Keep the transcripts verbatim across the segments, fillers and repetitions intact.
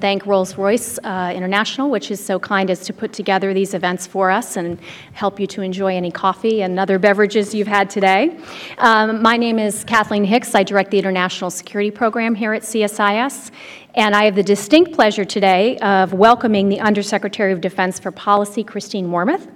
thank Rolls-Royce uh, International, which is so kind as to put together these events for us and help you to enjoy any coffee and other beverages you've had today. Um, my name is Kathleen Hicks. I direct the International Security Program here at C S I S. And I have the distinct pleasure today of welcoming the Undersecretary of Defense for Policy, Christine Wormuth.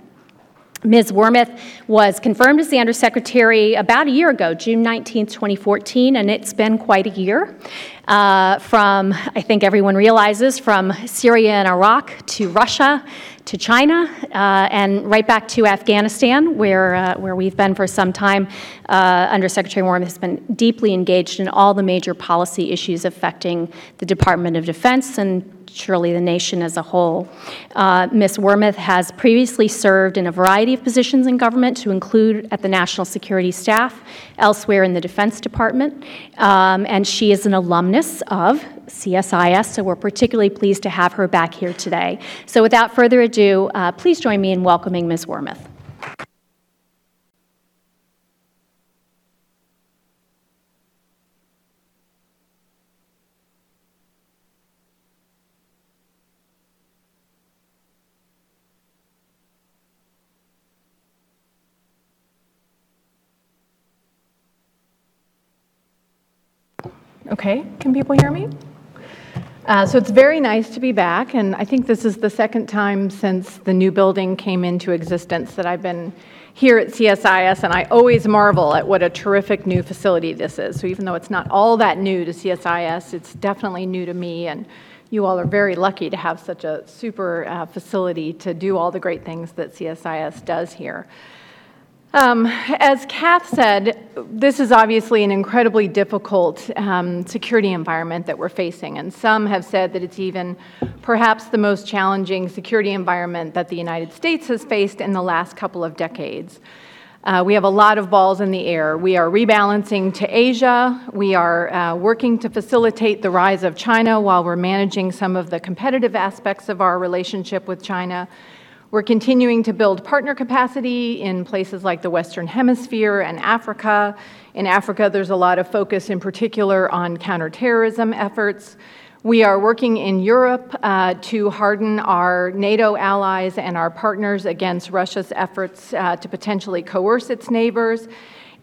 Miz Wormuth was confirmed as the Undersecretary about a year ago, June nineteenth, twenty fourteen, and it's been quite a year. Uh, from, I think everyone realizes, from Syria and Iraq to Russia to China, uh, and right back to Afghanistan, where uh, where we've been for some time. Uh, Undersecretary Wormuth has been deeply engaged in all the major policy issues affecting the Department of Defense and surely the nation as a whole. Uh, Miz Wormuth has previously served in a variety of positions in government, to include at the National Security Staff, elsewhere in the Defense Department, um, and she is an alumnus of C S I S, so we're particularly pleased to have her back here today. So without further ado, uh, please join me in welcoming Miz Wormuth. Okay, can people hear me? Uh, so it's very nice to be back, and I think this is the second time since the new building came into existence that I've been here at C S I S, and I always marvel at what a terrific new facility this is. So even though it's not all that new to C S I S, it's definitely new to me, and you all are very lucky to have such a super uh, facility to do all the great things that C S I S does here. Um, as Kath said, this is obviously an incredibly difficult um, security environment that we're facing, and some have said that it's even perhaps the most challenging security environment that the United States has faced in the last couple of decades. Uh, we have a lot of balls in the air. We are rebalancing to Asia. We are uh, working to facilitate the rise of China while we're managing some of the competitive aspects of our relationship with China. We're continuing to build partner capacity in places like the Western Hemisphere and Africa. In Africa, there's a lot of focus in particular on counterterrorism efforts. We are working in Europe uh, to harden our NATO allies and our partners against Russia's efforts uh, to potentially coerce its neighbors.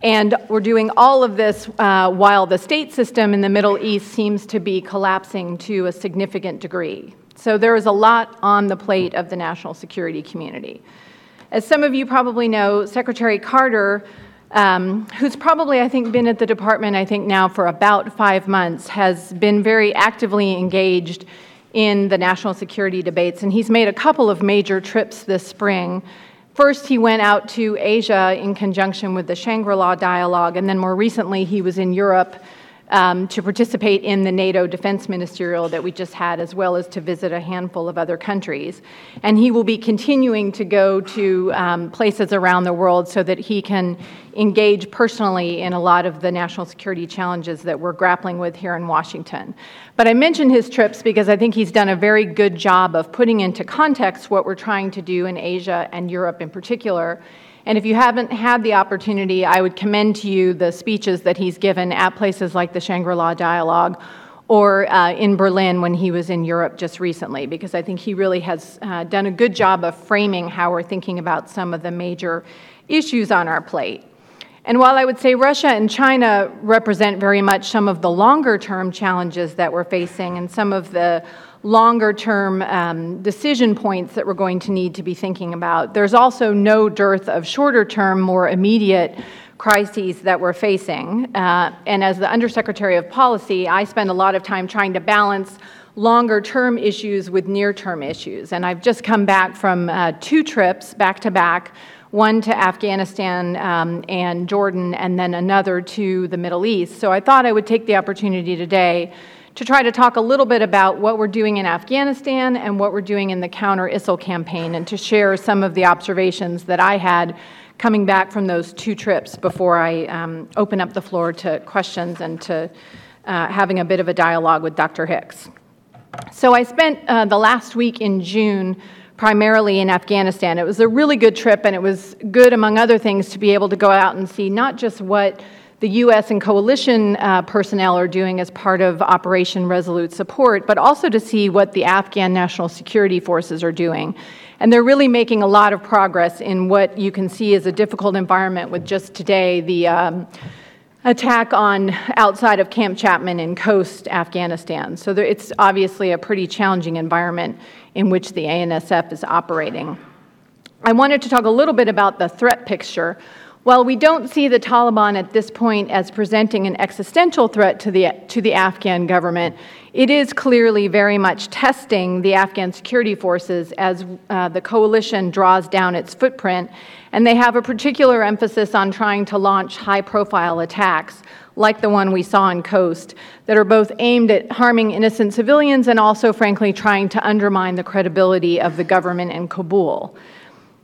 And we're doing all of this uh, while the state system in the Middle East seems to be collapsing to a significant degree. So there is a lot on the plate of the national security community. As some of you probably know, Secretary Carter, um, who's probably, I think, been at the department, I think, now for about five months, has been very actively engaged in the national security debates, and he's made a couple of major trips this spring. First, he went out to Asia in conjunction with the Shangri-La Dialogue, and then more recently, he was in Europe Um, to participate in the NATO Defense Ministerial that we just had, as well as to visit a handful of other countries. And he will be continuing to go to um, places around the world so that he can engage personally in a lot of the national security challenges that we're grappling with here in Washington. But I mentioned his trips because I think he's done a very good job of putting into context what we're trying to do in Asia and Europe in particular. And if you haven't had the opportunity, I would commend to you the speeches that he's given at places like the Shangri-La Dialogue or uh, in Berlin when he was in Europe just recently, because I think he really has uh, done a good job of framing how we're thinking about some of the major issues on our plate. And while I would say Russia and China represent very much some of the longer-term challenges that we're facing and some of the longer-term um, decision points that we're going to need to be thinking about, there's also no dearth of shorter-term, more immediate crises that we're facing. Uh, and as the Undersecretary of Policy, I spend a lot of time trying to balance longer-term issues with near-term issues. And I've just come back from uh, two trips back-to-back, one to Afghanistan um, and Jordan, and then another to the Middle East. So I thought I would take the opportunity today to try to talk a little bit about what we're doing in Afghanistan and what we're doing in the counter-I S I L campaign, and to share some of the observations that I had coming back from those two trips before I um, open up the floor to questions and to uh, having a bit of a dialogue with Doctor Hicks. So I spent uh, the last week in June primarily in Afghanistan. It was a really good trip, and it was good, among other things, to be able to go out and see not just what the U S and coalition uh, personnel are doing as part of Operation Resolute Support, but also to see what the Afghan National Security Forces are doing. And they're really making a lot of progress in what you can see is a difficult environment with just today the um, attack on outside of Camp Chapman in Khost, Afghanistan. So there, it's obviously a pretty challenging environment in which the A N S F is operating. I wanted to talk a little bit about the threat picture. While we don't see the Taliban at this point as presenting an existential threat to the to the Afghan government, it is clearly very much testing the Afghan security forces as uh, the coalition draws down its footprint, and they have a particular emphasis on trying to launch high-profile attacks, like the one we saw in Khost, that are both aimed at harming innocent civilians and also, frankly, trying to undermine the credibility of the government in Kabul.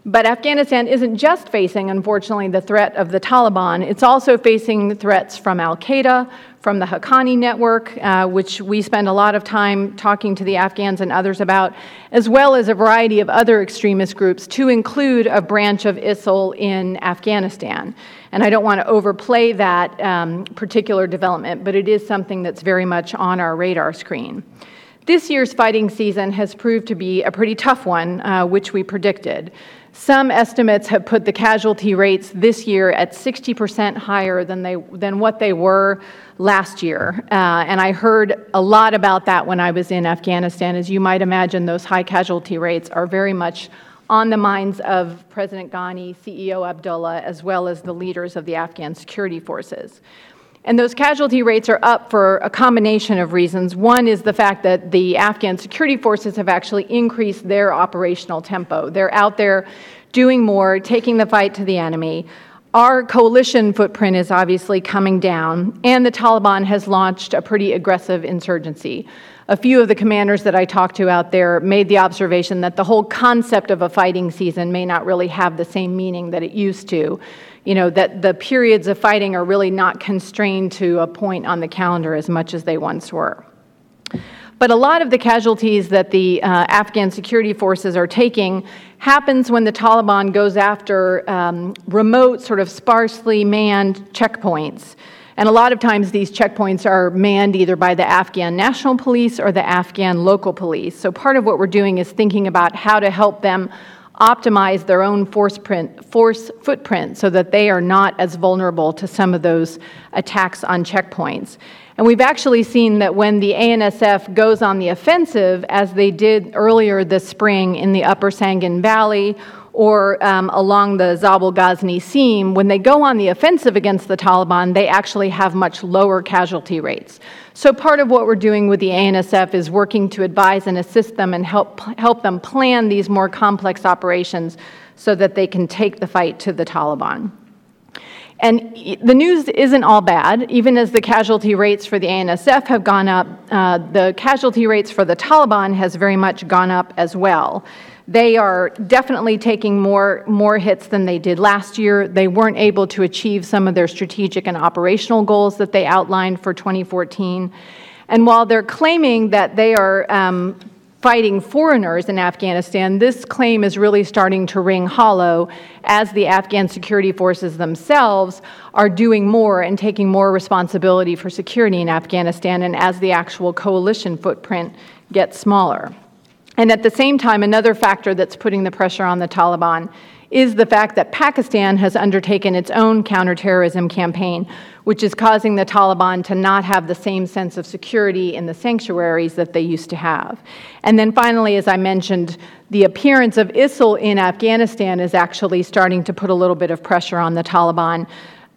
But Afghanistan isn't just facing, unfortunately, the threat of the Taliban. It's also facing threats from al-Qaeda, from the Haqqani network, uh, which we spend a lot of time talking to the Afghans and others about, as well as a variety of other extremist groups, to include a branch of I S I L in Afghanistan. And I don't want to overplay that um, particular development, but it is something that's very much on our radar screen. This year's fighting season has proved to be a pretty tough one, uh, which we predicted. Some estimates have put the casualty rates this year at sixty percent higher than they than what they were last year. Uh, and I heard a lot about that when I was in Afghanistan. As you might imagine, those high casualty rates are very much on the minds of President Ghani, C E O Abdullah, as well as the leaders of the Afghan security forces. And those casualty rates are up for a combination of reasons. One is the fact that the Afghan security forces have actually increased their operational tempo. They're out there doing more, taking the fight to the enemy. Our coalition footprint is obviously coming down, and the Taliban has launched a pretty aggressive insurgency. A few of the commanders that I talked to out there made the observation that the whole concept of a fighting season may not really have the same meaning that it used to. You know, that the periods of fighting are really not constrained to a point on the calendar as much as they once were. But a lot of the casualties that the uh, Afghan security forces are taking happens when the Taliban goes after um, remote, sort of sparsely manned checkpoints. And a lot of times these checkpoints are manned either by the Afghan National Police or the Afghan local police. So part of what we're doing is thinking about how to help them optimize their own force, print, force footprint so that they are not as vulnerable to some of those attacks on checkpoints. And we've actually seen that when the A N S F goes on the offensive, as they did earlier this spring in the Upper Sangin Valley or um, along the Zabul Ghazni seam, when they go on the offensive against the Taliban, they actually have much lower casualty rates. So part of what we're doing with the A N S F is working to advise and assist them and help help them plan these more complex operations so that they can take the fight to the Taliban. And the news isn't all bad. Even as the casualty rates for the A N S F have gone up, uh, the casualty rates for the Taliban has very much gone up as well. They are definitely taking more, more hits than they did last year. They weren't able to achieve some of their strategic and operational goals that they outlined for twenty fourteen. And while they're claiming that they are um, fighting foreigners in Afghanistan, this claim is really starting to ring hollow as the Afghan security forces themselves are doing more and taking more responsibility for security in Afghanistan, and as the actual coalition footprint gets smaller. And at the same time, another factor that's putting the pressure on the Taliban is the fact that Pakistan has undertaken its own counterterrorism campaign, which is causing the Taliban to not have the same sense of security in the sanctuaries that they used to have. And then finally, as I mentioned, the appearance of I S I L in Afghanistan is actually starting to put a little bit of pressure on the Taliban.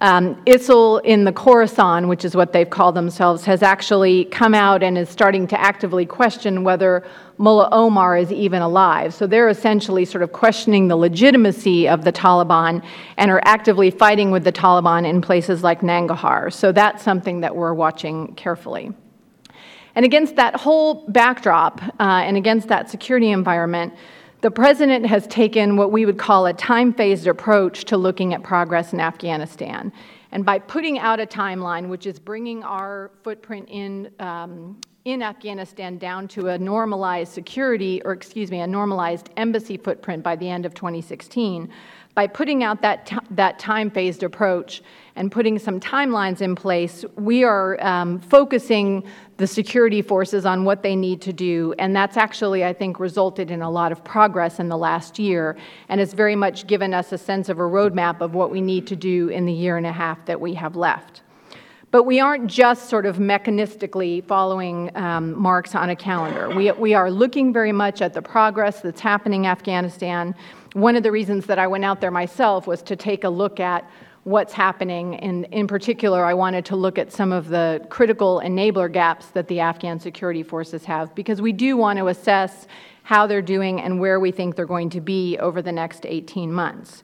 Um, I S I L in the Khorasan, which is what they've called themselves, has actually come out and is starting to actively question whether Mullah Omar is even alive. So they're essentially sort of questioning the legitimacy of the Taliban and are actively fighting with the Taliban in places like Nangarhar. So that's something that we're watching carefully. And against that whole backdrop uh, and against that security environment, the president has taken what we would call a time-phased approach to looking at progress in Afghanistan. And by putting out a timeline, which is bringing our footprint in, um, in Afghanistan down to a normalized security, or excuse me, a normalized embassy footprint by the end of twenty sixteen, by putting out that t- that time-phased approach and putting some timelines in place, we are um, focusing the security forces on what they need to do, and that's actually, I think, resulted in a lot of progress in the last year, and it's very much given us a sense of a roadmap of what we need to do in the year and a half that we have left. But we aren't just sort of mechanistically following um, marks on a calendar. We, we are looking very much at the progress that's happening in Afghanistan. One of the reasons that I went out there myself was to take a look at what's happening, and in particular, I wanted to look at some of the critical enabler gaps that the Afghan security forces have, because we do want to assess how they're doing and where we think they're going to be over the next eighteen months.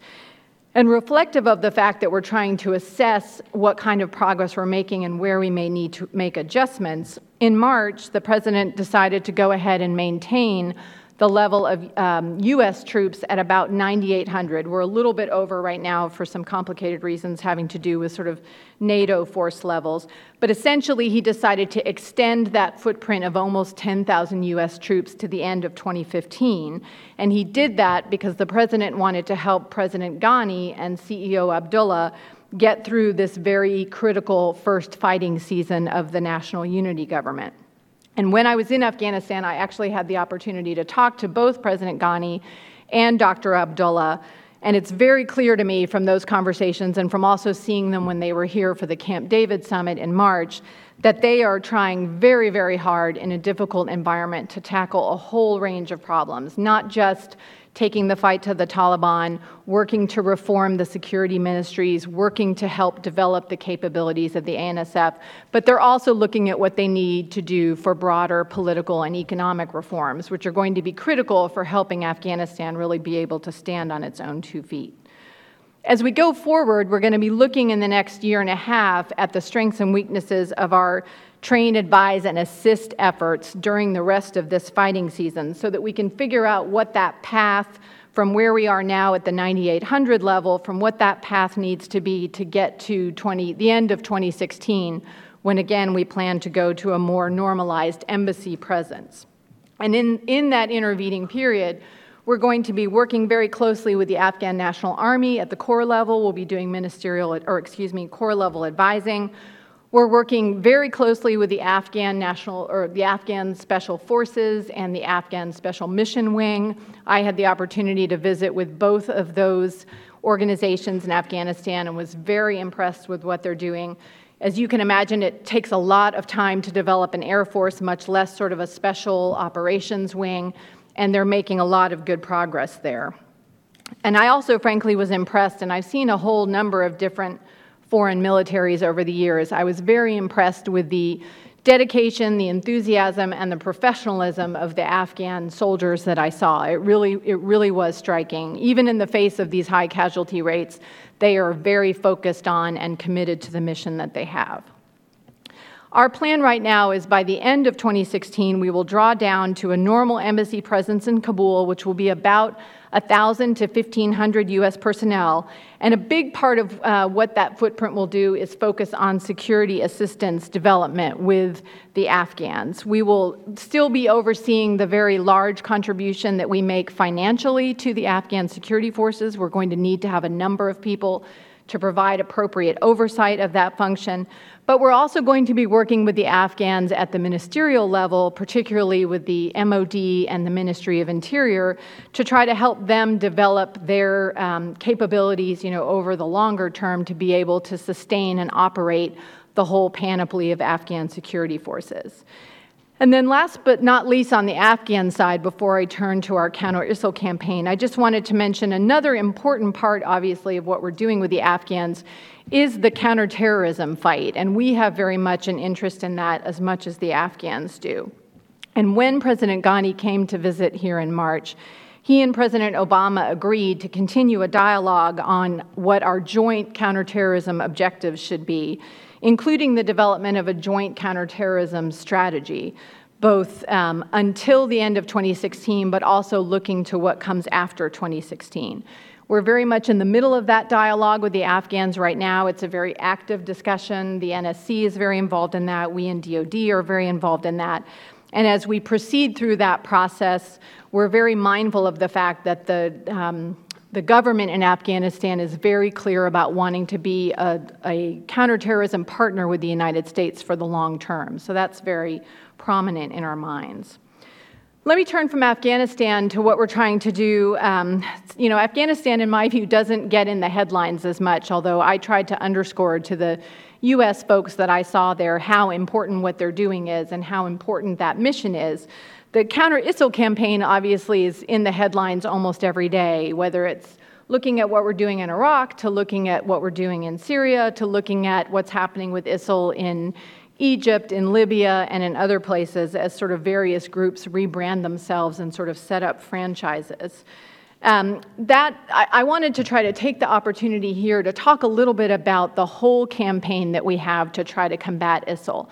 And reflective of the fact that we're trying to assess what kind of progress we're making and where we may need to make adjustments, in March, the president decided to go ahead and maintain the level of um, U S troops at about nine thousand eight hundred. We're a little bit over right now for some complicated reasons having to do with sort of NATO force levels. But essentially, he decided to extend that footprint of almost ten thousand U S troops to the end of twenty fifteen. And he did that because the president wanted to help President Ghani and C E O Abdullah get through this very critical first fighting season of the National Unity Government. And when I was in Afghanistan, I actually had the opportunity to talk to both President Ghani and Doctor Abdullah, and it's very clear to me from those conversations and from also seeing them when they were here for the Camp David summit in March that they are trying very, very hard in a difficult environment to tackle a whole range of problems, not just taking the fight to the Taliban, working to reform the security ministries, working to help develop the capabilities of the A N S F, but they're also looking at what they need to do for broader political and economic reforms, which are going to be critical for helping Afghanistan really be able to stand on its own two feet. As we go forward, we're going to be looking in the next year and a half at the strengths and weaknesses of our train, advise, and assist efforts during the rest of this fighting season so that we can figure out what that path from where we are now at the nine thousand eight hundred level, from what that path needs to be to get to twenty, the end of twenty sixteen, when again we plan to go to a more normalized embassy presence. And in, in that intervening period, we're going to be working very closely with the Afghan National Army at the Corps level. We'll be doing ministerial, or excuse me, Corps level advising. We're working very closely with the Afghan National, or the Afghan Special Forces and the Afghan Special Mission Wing. I had the opportunity to visit with both of those organizations in Afghanistan and was very impressed with what they're doing. As you can imagine, it takes a lot of time to develop an Air Force, much less sort of a special operations wing, and they're making a lot of good progress there. And I also, frankly, was impressed, and I've seen a whole number of different foreign militaries over the years. I was very impressed with the dedication, the enthusiasm, and the professionalism of the Afghan soldiers that I saw. It really, it really was striking. Even in the face of these high casualty rates, they are very focused on and committed to the mission that they have. Our plan right now is by the end of twenty sixteen, we will draw down to a normal embassy presence in Kabul, which will be about one thousand to fifteen hundred U S personnel. And a big part of uh, what that footprint will do is focus on security assistance development with the Afghans. We will still be overseeing the very large contribution that we make financially to the Afghan security forces. We're going to need to have a number of people to provide appropriate oversight of that function. But we're also going to be working with the Afghans at the ministerial level, particularly with the M O D and the Ministry of Interior, to try to help them develop their um, capabilities, you know, over the longer term to be able to sustain and operate the whole panoply of Afghan security forces. And then last but not least on the Afghan side, before I turn to our counter-I S I L campaign, I just wanted to mention another important part, obviously, of what we're doing with the Afghans is the counterterrorism fight. And we have very much an interest in that as much as the Afghans do. And when President Ghani came to visit here in March, he and President Obama agreed to continue a dialogue on what our joint counterterrorism objectives should be, including the development of a joint counterterrorism strategy, both um, until the end of twenty sixteen, but also looking to what comes after twenty sixteen. We're very much in the middle of that dialogue with the Afghans right now. It's a very active discussion. The N S C is very involved in that. We in D O D are very involved in that. And as we proceed through that process, we're very mindful of the fact that the um, the government in Afghanistan is very clear about wanting to be a, a counterterrorism partner with the United States for the long term. So that's very prominent in our minds. Let me turn from Afghanistan to what we're trying to do. Um, you know, Afghanistan, in my view, doesn't get in the headlines as much, although I tried to underscore to the U S folks that I saw there how important what they're doing is and how important that mission is. The counter-I S I L campaign obviously is in the headlines almost every day, whether it's looking at what we're doing in Iraq, to looking at what we're doing in Syria, to looking at what's happening with I S I L in Egypt, in Libya, and in other places as sort of various groups rebrand themselves and sort of set up franchises. Um, that I, I wanted to try to take the opportunity here to talk a little bit about the whole campaign that we have to try to combat I S I L.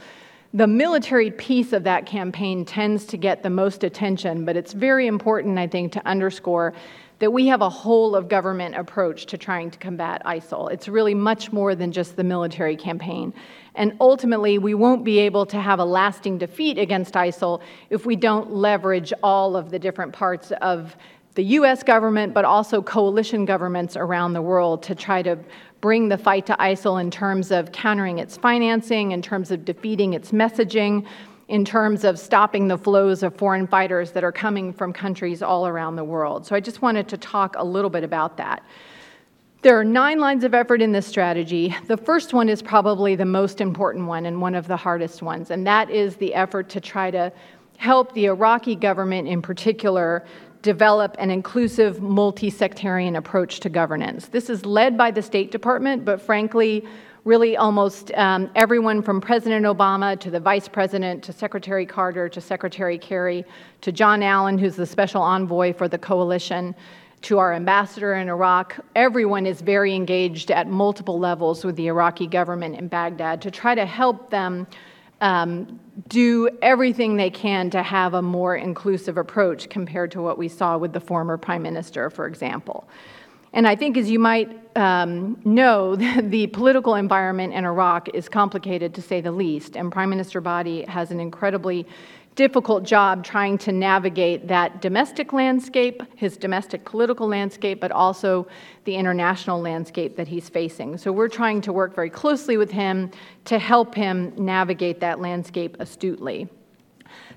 The military piece of that campaign tends to get the most attention, but it's very important, I think, to underscore that we have a whole of government approach to trying to combat I S I L. It's really much more than just the military campaign. And ultimately, we won't be able to have a lasting defeat against I S I L if we don't leverage all of the different parts of the U S government, but also coalition governments around the world to try to bring the fight to I S I L in terms of countering its financing, in terms of defeating its messaging, in terms of stopping the flows of foreign fighters that are coming from countries all around the world. So I just wanted to talk a little bit about that. There are nine lines of effort in this strategy. The first one is probably the most important one and one of the hardest ones, and that is the effort to try to help the Iraqi government in particular develop an inclusive, multi-sectarian approach to governance. This is led by the State Department, but frankly, really almost um, everyone from President Obama to the Vice President to Secretary Carter to Secretary Kerry to John Allen, who's the special envoy for the coalition, to our ambassador in Iraq. Everyone is very engaged at multiple levels with the Iraqi government in Baghdad to try to help them um, do everything they can to have a more inclusive approach compared to what we saw with the former prime minister, for example. And I think, as you might um, know, the political environment in Iraq is complicated, to say the least, and Prime Minister Badi has an incredibly difficult job trying to navigate that domestic landscape, his domestic political landscape, but also the international landscape that he's facing. So we're trying to work very closely with him to help him navigate that landscape astutely.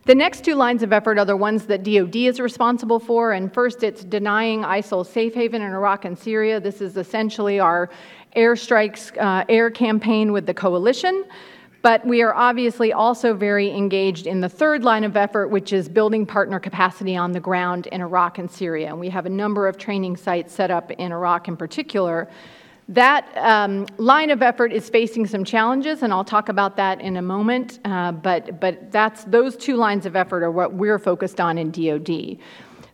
The next two lines of effort are the ones that D O D is responsible for, and first it's denying I S I L safe haven in Iraq and Syria. This is essentially our airstrikes, uh, air campaign with the coalition, but we are obviously also very engaged in the third line of effort, which is building partner capacity on the ground in Iraq and Syria, and we have a number of training sites set up in Iraq in particular. That um, line of effort is facing some challenges, and I'll talk about that in a moment, uh, but, but that's, those two lines of effort are what we're focused on in D O D.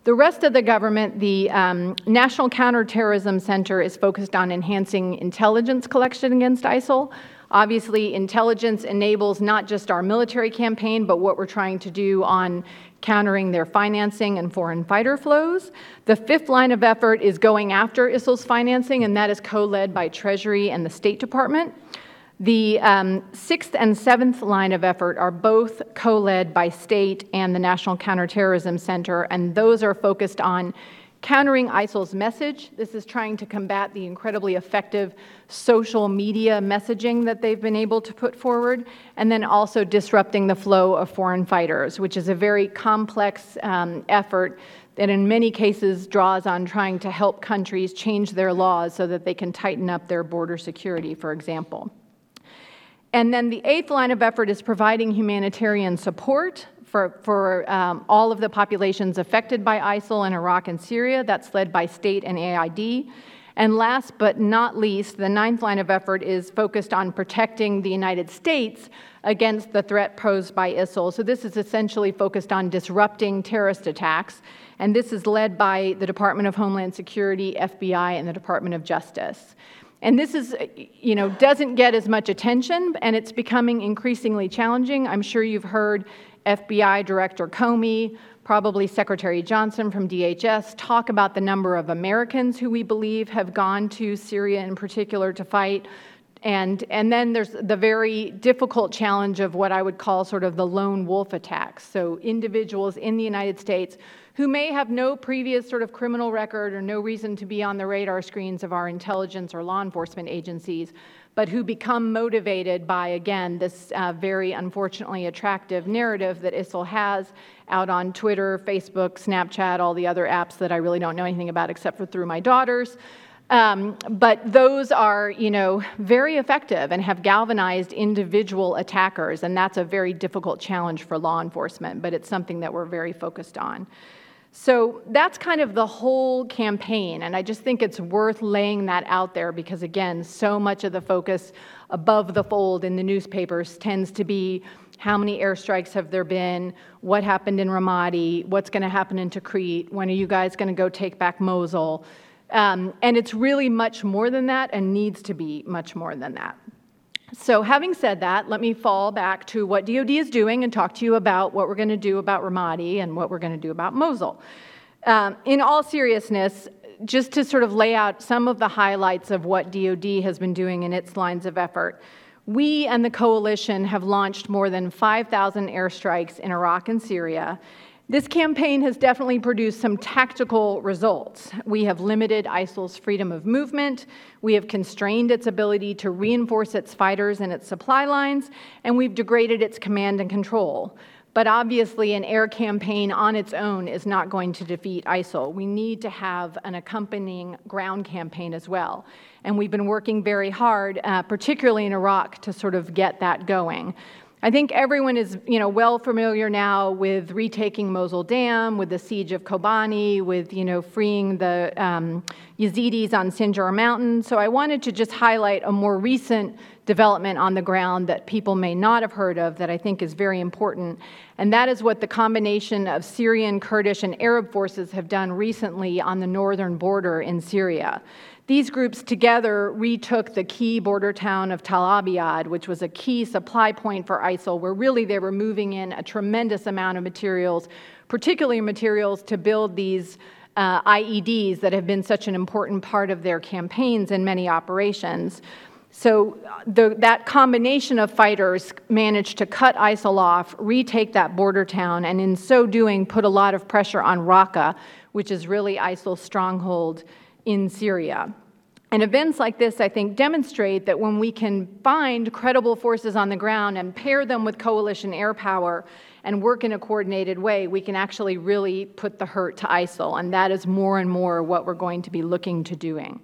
The rest of the government, the um, National Counterterrorism Center is focused on enhancing intelligence collection against I S I L. Obviously, intelligence enables not just our military campaign, but what we're trying to do on countering their financing and foreign fighter flows. The fifth line of effort is going after I S I L's financing, and that is co-led by Treasury and the State Department. The um, sixth and seventh line of effort are both co-led by State and the National Counterterrorism Center, and those are focused on countering I S I L's message. This is trying to combat the incredibly effective social media messaging that they've been able to put forward, and then also disrupting the flow of foreign fighters, which is a very complex um, effort that in many cases draws on trying to help countries change their laws so that they can tighten up their border security, for example. And then the eighth line of effort is providing humanitarian support for, for um, all of the populations affected by I S I L in Iraq and Syria. That's led by State and A I D. And last but not least, the ninth line of effort is focused on protecting the United States against the threat posed by I S I L. So this is essentially focused on disrupting terrorist attacks, and this is led by the Department of Homeland Security, F B I, and the Department of Justice. And this is, you know, doesn't get as much attention, and it's becoming increasingly challenging. I'm sure you've heard F B I Director Comey, probably Secretary Johnson from D H S, talk about the number of Americans who we believe have gone to Syria in particular to fight. And, and then there's the very difficult challenge of what I would call sort of the lone wolf attacks. So individuals in the United States who may have no previous sort of criminal record or no reason to be on the radar screens of our intelligence or law enforcement agencies, but who become motivated by, again, this uh, very unfortunately attractive narrative that I S I L has out on Twitter, Facebook, Snapchat, all the other apps that I really don't know anything about except for through my daughters. Um, but those are, you know, very effective and have galvanized individual attackers, and that's a very difficult challenge for law enforcement, but it's something that we're very focused on. So that's kind of the whole campaign, and I just think it's worth laying that out there because, again, so much of the focus above the fold in the newspapers tends to be how many airstrikes have there been, what happened in Ramadi, what's going to happen in Tikrit, when are you guys going to go take back Mosul? Um, and it's really much more than that and needs to be much more than that. So having said that, let me fall back to what D O D is doing and talk to you about what we're going to do about Ramadi and what we're going to do about Mosul. Um, in all seriousness, just to sort of lay out some of the highlights of what D O D has been doing in its lines of effort, we and the coalition have launched more than five thousand airstrikes in Iraq and Syria. This campaign has definitely produced some tactical results. We have limited I S I L's freedom of movement, we have constrained its ability to reinforce its fighters and its supply lines, and we've degraded its command and control. But obviously an air campaign on its own is not going to defeat I S I L. We need to have an accompanying ground campaign as well. And we've been working very hard, uh, particularly in Iraq, to sort of get that going. I think everyone is, you know, well familiar now with retaking Mosul Dam, with the siege of Kobani, with, you know, freeing the um, Yazidis on Sinjar Mountain. So I wanted to just highlight a more recent development on the ground that people may not have heard of that I think is very important. And that is what the combination of Syrian, Kurdish, and Arab forces have done recently on the northern border in Syria. These groups together retook the key border town of Tal Abyad, which was a key supply point for I S I L, where really they were moving in a tremendous amount of materials, particularly materials to build these uh, I E Ds that have been such an important part of their campaigns in many operations. So the, that combination of fighters managed to cut I S I L off, retake that border town, and in so doing put a lot of pressure on Raqqa, which is really I S I L's stronghold in Syria. And events like this, I think, demonstrate that when we can find credible forces on the ground and pair them with coalition air power and work in a coordinated way, we can actually really put the hurt to I S I L, and that is more and more what we're going to be looking to doing.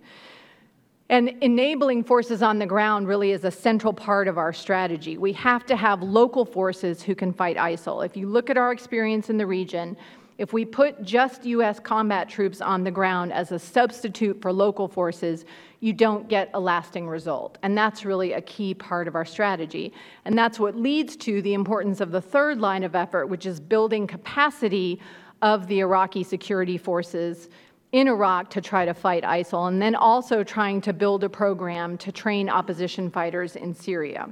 And enabling forces on the ground really is a central part of our strategy. We have to have local forces who can fight I S I L. If you look at our experience in the region, if we put just U S combat troops on the ground as a substitute for local forces, you don't get a lasting result. And that's really a key part of our strategy. And that's what leads to the importance of the third line of effort, which is building capacity of the Iraqi security forces in Iraq to try to fight I S I L, and then also trying to build a program to train opposition fighters in Syria.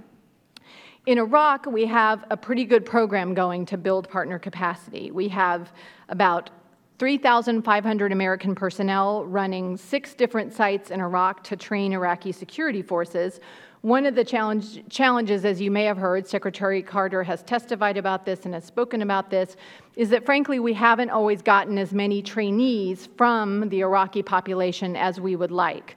In Iraq, we have a pretty good program going to build partner capacity. We have about three thousand five hundred American personnel running six different sites in Iraq to train Iraqi security forces. One of the challenge, challenges, as you may have heard, Secretary Carter has testified about this and has spoken about this, is that frankly we haven't always gotten as many trainees from the Iraqi population as we would like.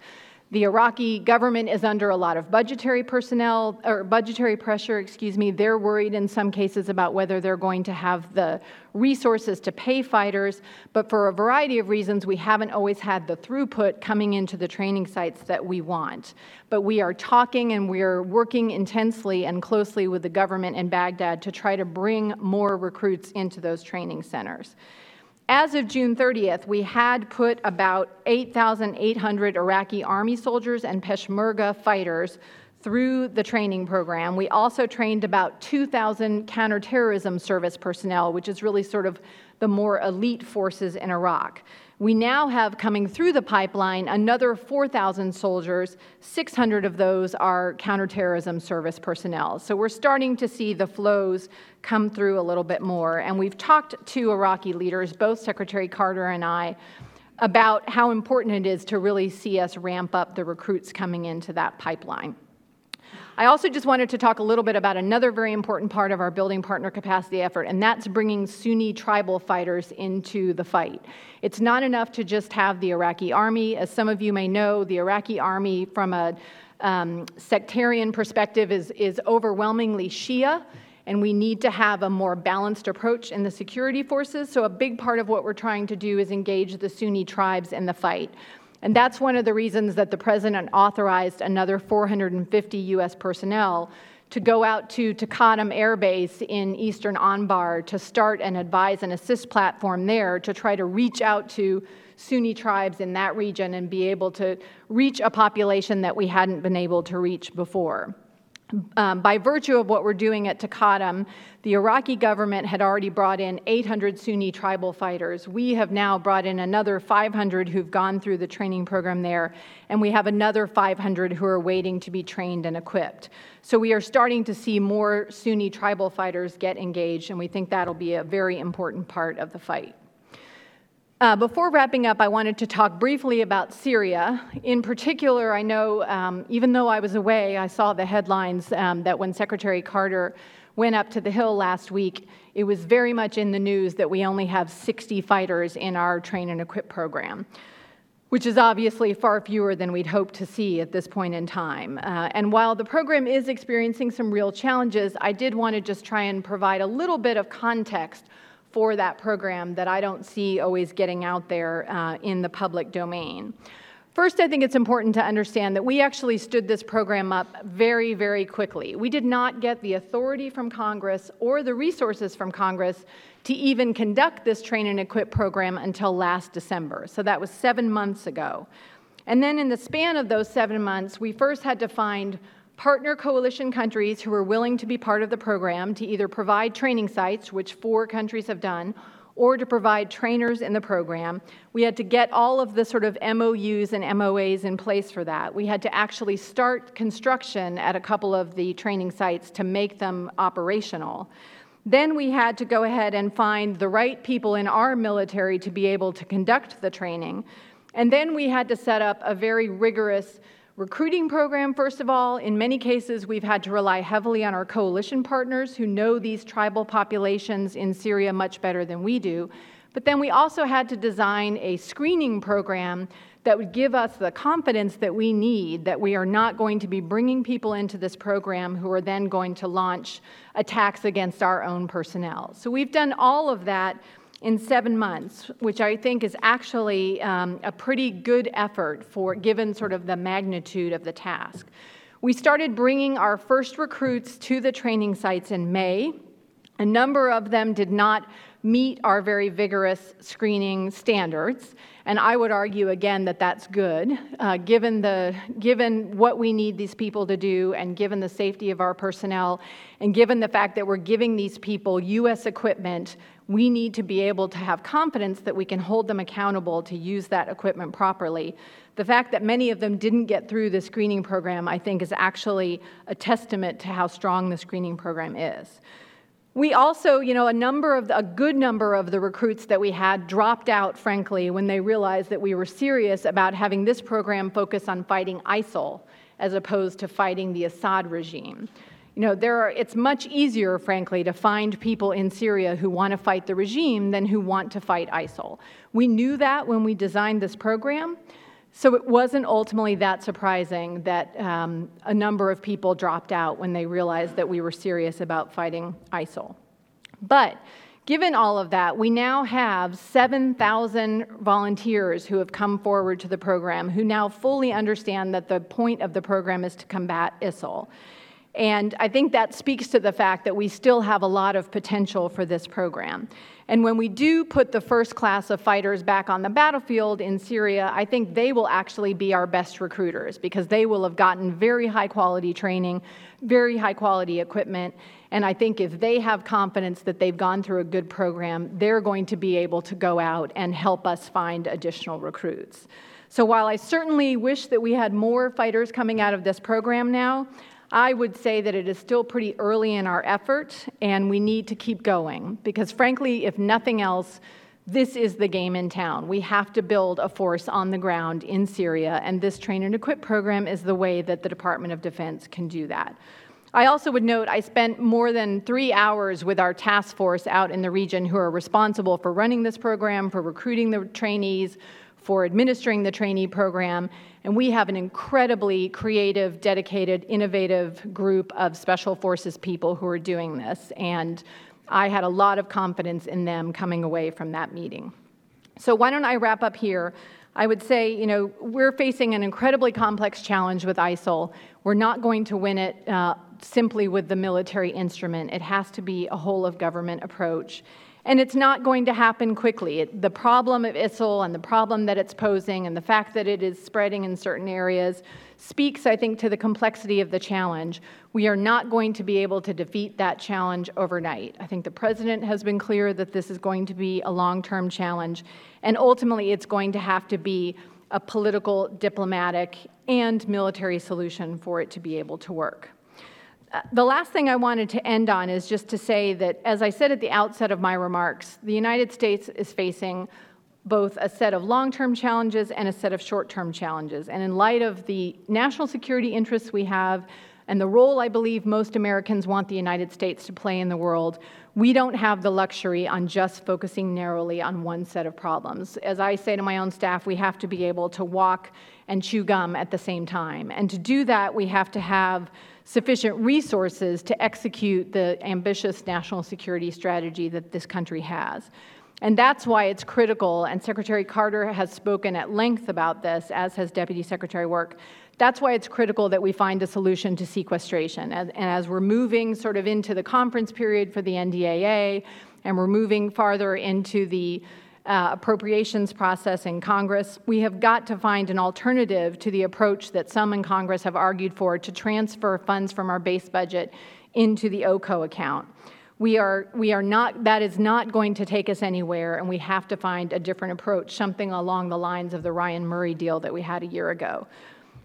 The Iraqi government is under a lot of budgetary personnel, or budgetary pressure, excuse me. They're worried in some cases about whether they're going to have the resources to pay fighters, but for a variety of reasons, we haven't always had the throughput coming into the training sites that we want. But we are talking and we're working intensely and closely with the government in Baghdad to try to bring more recruits into those training centers. As of June thirtieth, we had put about eight thousand eight hundred Iraqi army soldiers and Peshmerga fighters through the training program. We also trained about two thousand counterterrorism service personnel, which is really sort of the more elite forces in Iraq. We now have coming through the pipeline another four thousand soldiers. six hundred of those are counterterrorism service personnel. So we're starting to see the flows come through a little bit more. And we've talked to Iraqi leaders, both Secretary Carter and I, about how important it is to really see us ramp up the recruits coming into that pipeline. I also just wanted to talk a little bit about another very important part of our building partner capacity effort, and that's bringing Sunni tribal fighters into the fight. It's not enough to just have the Iraqi army. As some of you may know, the Iraqi army from a um, sectarian perspective is, is overwhelmingly Shia, and we need to have a more balanced approach in the security forces. So a big part of what we're trying to do is engage the Sunni tribes in the fight. And that's one of the reasons that the president authorized another four hundred fifty U S personnel to go out to Tekadam Air Base in eastern Anbar to start an advise and assist platform there to try to reach out to Sunni tribes in that region and be able to reach a population that we hadn't been able to reach before. Um, by virtue of what we're doing at Tekadam, the Iraqi government had already brought in eight hundred Sunni tribal fighters. We have now brought in another five hundred who've gone through the training program there, and we have another five hundred who are waiting to be trained and equipped. So we are starting to see more Sunni tribal fighters get engaged, and we think that'll be a very important part of the fight. Uh, before wrapping up, I wanted to talk briefly about Syria. In particular, I know, um, even though I was away, I saw the headlines um, that when Secretary Carter went up to the Hill last week, it was very much in the news that we only have sixty fighters in our train and equip program, which is obviously far fewer than we'd hoped to see at this point in time. Uh, and while the program is experiencing some real challenges, I did want to just try and provide a little bit of context for that program that I don't see always getting out there uh, in the public domain. First, I think it's important to understand that we actually stood this program up very, very quickly. We did not get the authority from Congress or the resources from Congress to even conduct this train and equip program until last December. So that was seven months ago. And then in the span of those seven months, we first had to find partner coalition countries who are willing to be part of the program to either provide training sites, which four countries have done, or to provide trainers in the program. We had to get all of the sort of M O Us and M O As in place for that. We had to actually start construction at a couple of the training sites to make them operational. Then we had to go ahead and find the right people in our military to be able to conduct the training. And then we had to set up a very rigorous recruiting program, first of all. In many cases, we've had to rely heavily on our coalition partners who know these tribal populations in Syria much better than we do. But then we also had to design a screening program that would give us the confidence that we need that we are not going to be bringing people into this program who are then going to launch attacks against our own personnel. So we've done all of that in seven months, which I think is actually um, a pretty good effort for given sort of the magnitude of the task. We started bringing our first recruits to the training sites in May. A number of them did not meet our very vigorous screening standards, and I would argue again that that's good, uh, given the given what we need these people to do, and given the safety of our personnel, and given the fact that we're giving these people U S equipment. We need to be able to have confidence that we can hold them accountable to use that equipment properly. The fact that many of them didn't get through the screening program, I think, is actually a testament to how strong the screening program is. We also, you know, a number of, a good number of the recruits that we had dropped out, frankly, when they realized that we were serious about having this program focus on fighting ISIL as opposed to fighting the Assad regime. You know, there are, it's much easier, frankly, to find people in Syria who want to fight the regime than who want to fight ISIL. We knew that when we designed this program, so it wasn't ultimately that surprising that um, a number of people dropped out when they realized that we were serious about fighting ISIL. But given all of that, we now have seven thousand volunteers who have come forward to the program who now fully understand that the point of the program is to combat ISIL. And I think that speaks to the fact that we still have a lot of potential for this program. And when we do put the first class of fighters back on the battlefield in Syria, I think they will actually be our best recruiters, because they will have gotten very high quality training, very high quality equipment. And I think if they have confidence that they've gone through a good program, they're going to be able to go out and help us find additional recruits. So while I certainly wish that we had more fighters coming out of this program now, I would say that it is still pretty early in our effort, and we need to keep going, because frankly, if nothing else, this is the game in town. We have to build a force on the ground in Syria, and this train and equip program is the way that the Department of Defense can do that. I also would note I spent more than three hours with our task force out in the region who are responsible for running this program, for recruiting the trainees, for administering the trainee program, and we have an incredibly creative, dedicated, innovative group of Special Forces people who are doing this, and I had a lot of confidence in them coming away from that meeting. So why don't I wrap up here? I would say, you know, we're facing an incredibly complex challenge with I S I L. We're not going to win it uh, simply with the military instrument. It has to be a whole-of-government approach. And it's not going to happen quickly. It, the problem of I S I L and the problem that it's posing and the fact that it is spreading in certain areas speaks, I think, to the complexity of the challenge. We are not going to be able to defeat that challenge overnight. I think the president has been clear that this is going to be a long-term challenge, and ultimately it's going to have to be a political, diplomatic, and military solution for it to be able to work. The last thing I wanted to end on is just to say that, as I said at the outset of my remarks, the United States is facing both a set of long-term challenges and a set of short-term challenges. And in light of the national security interests we have and the role I believe most Americans want the United States to play in the world, we don't have the luxury on just focusing narrowly on one set of problems. As I say to my own staff, we have to be able to walk and chew gum at the same time. And to do that, we have to have sufficient resources to execute the ambitious national security strategy that this country has. And that's why it's critical, and Secretary Carter has spoken at length about this, as has Deputy Secretary Work, that's why it's critical that we find a solution to sequestration. And, and as we're moving sort of into the conference period for the N D A A, and we're moving farther into the Uh, appropriations process in Congress, we have got to find an alternative to the approach that some in Congress have argued for to transfer funds from our base budget into the O C O account. We are, we are not, that is not going to take us anywhere, and we have to find a different approach, something along the lines of the Ryan Murray deal that we had a year ago.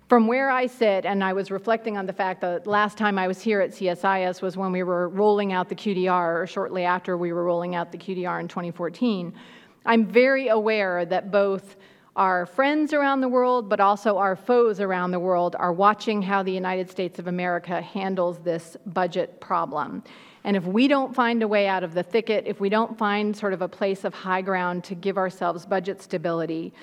From where I sit, and I was reflecting on the fact that last time I was here at C S I S was when we were rolling out the Q D R, or shortly after we were rolling out the Q D R in twenty fourteen, I'm very aware that both our friends around the world, but also our foes around the world, are watching how the United States of America handles this budget problem. And if we don't find a way out of the thicket, if we don't find sort of a place of high ground to give ourselves budget stability,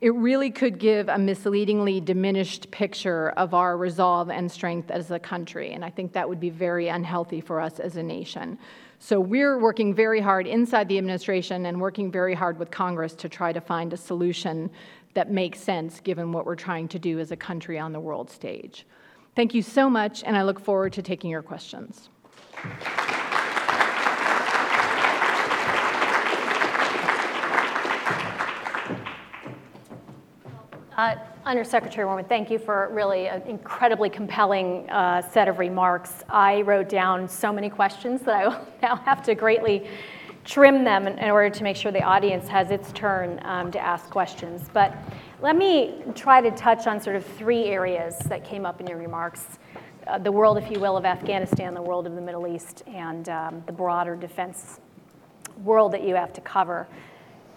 it really could give a misleadingly diminished picture of our resolve and strength as a country. And I think that would be very unhealthy for us as a nation. So we're working very hard inside the administration and working very hard with Congress to try to find a solution that makes sense given what we're trying to do as a country on the world stage. Thank you so much, and I look forward to taking your questions. Uh, Undersecretary Warman, thank you for really an incredibly compelling uh, set of remarks. I wrote down so many questions that I will now have to greatly trim them in, in order to make sure the audience has its turn um, to ask questions. But let me try to touch on sort of three areas that came up in your remarks. Uh, the world, if you will, of Afghanistan, the world of the Middle East, and um, the broader defense world that you have to cover.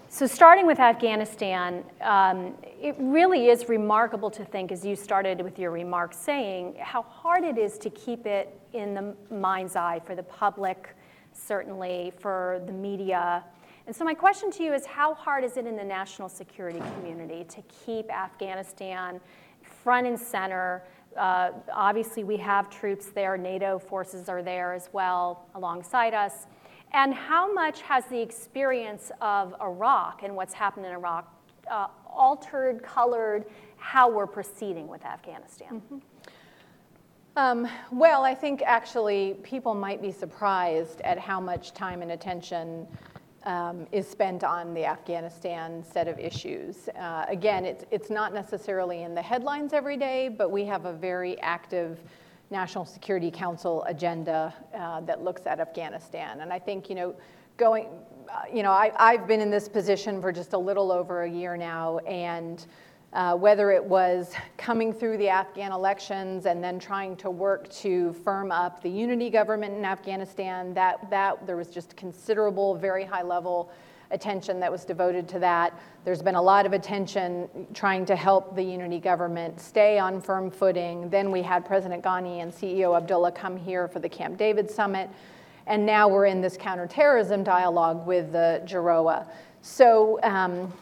So starting with Afghanistan, um, it really is remarkable to think, as you started with your remarks saying, how hard it is to keep it in the mind's eye for the public, certainly for the media. And so my question to you is, how hard is it in the national security community to keep Afghanistan front and center? Uh, obviously, we have troops there. NATO forces are there as well alongside us. And how much has the experience of Iraq and what's happened in Iraq uh, altered, colored how we're proceeding with Afghanistan? Mm-hmm. Um, well, I think actually people might be surprised at how much time and attention um, is spent on the Afghanistan set of issues. Uh, again, it's, it's not necessarily in the headlines every day, but we have a very active National Security Council agenda uh, that looks at Afghanistan. And I think, you know, going, uh, you know, I, I've been in this position for just a little over a year now, and Uh, whether it was coming through the Afghan elections and then trying to work to firm up the unity government in Afghanistan, that, that there was just considerable, very high level attention that was devoted to that. There's been a lot of attention trying to help the unity government stay on firm footing. Then we had President Ghani and C E O Abdullah come here for the Camp David summit. And now we're in this counterterrorism dialogue with the G R O A. So, um,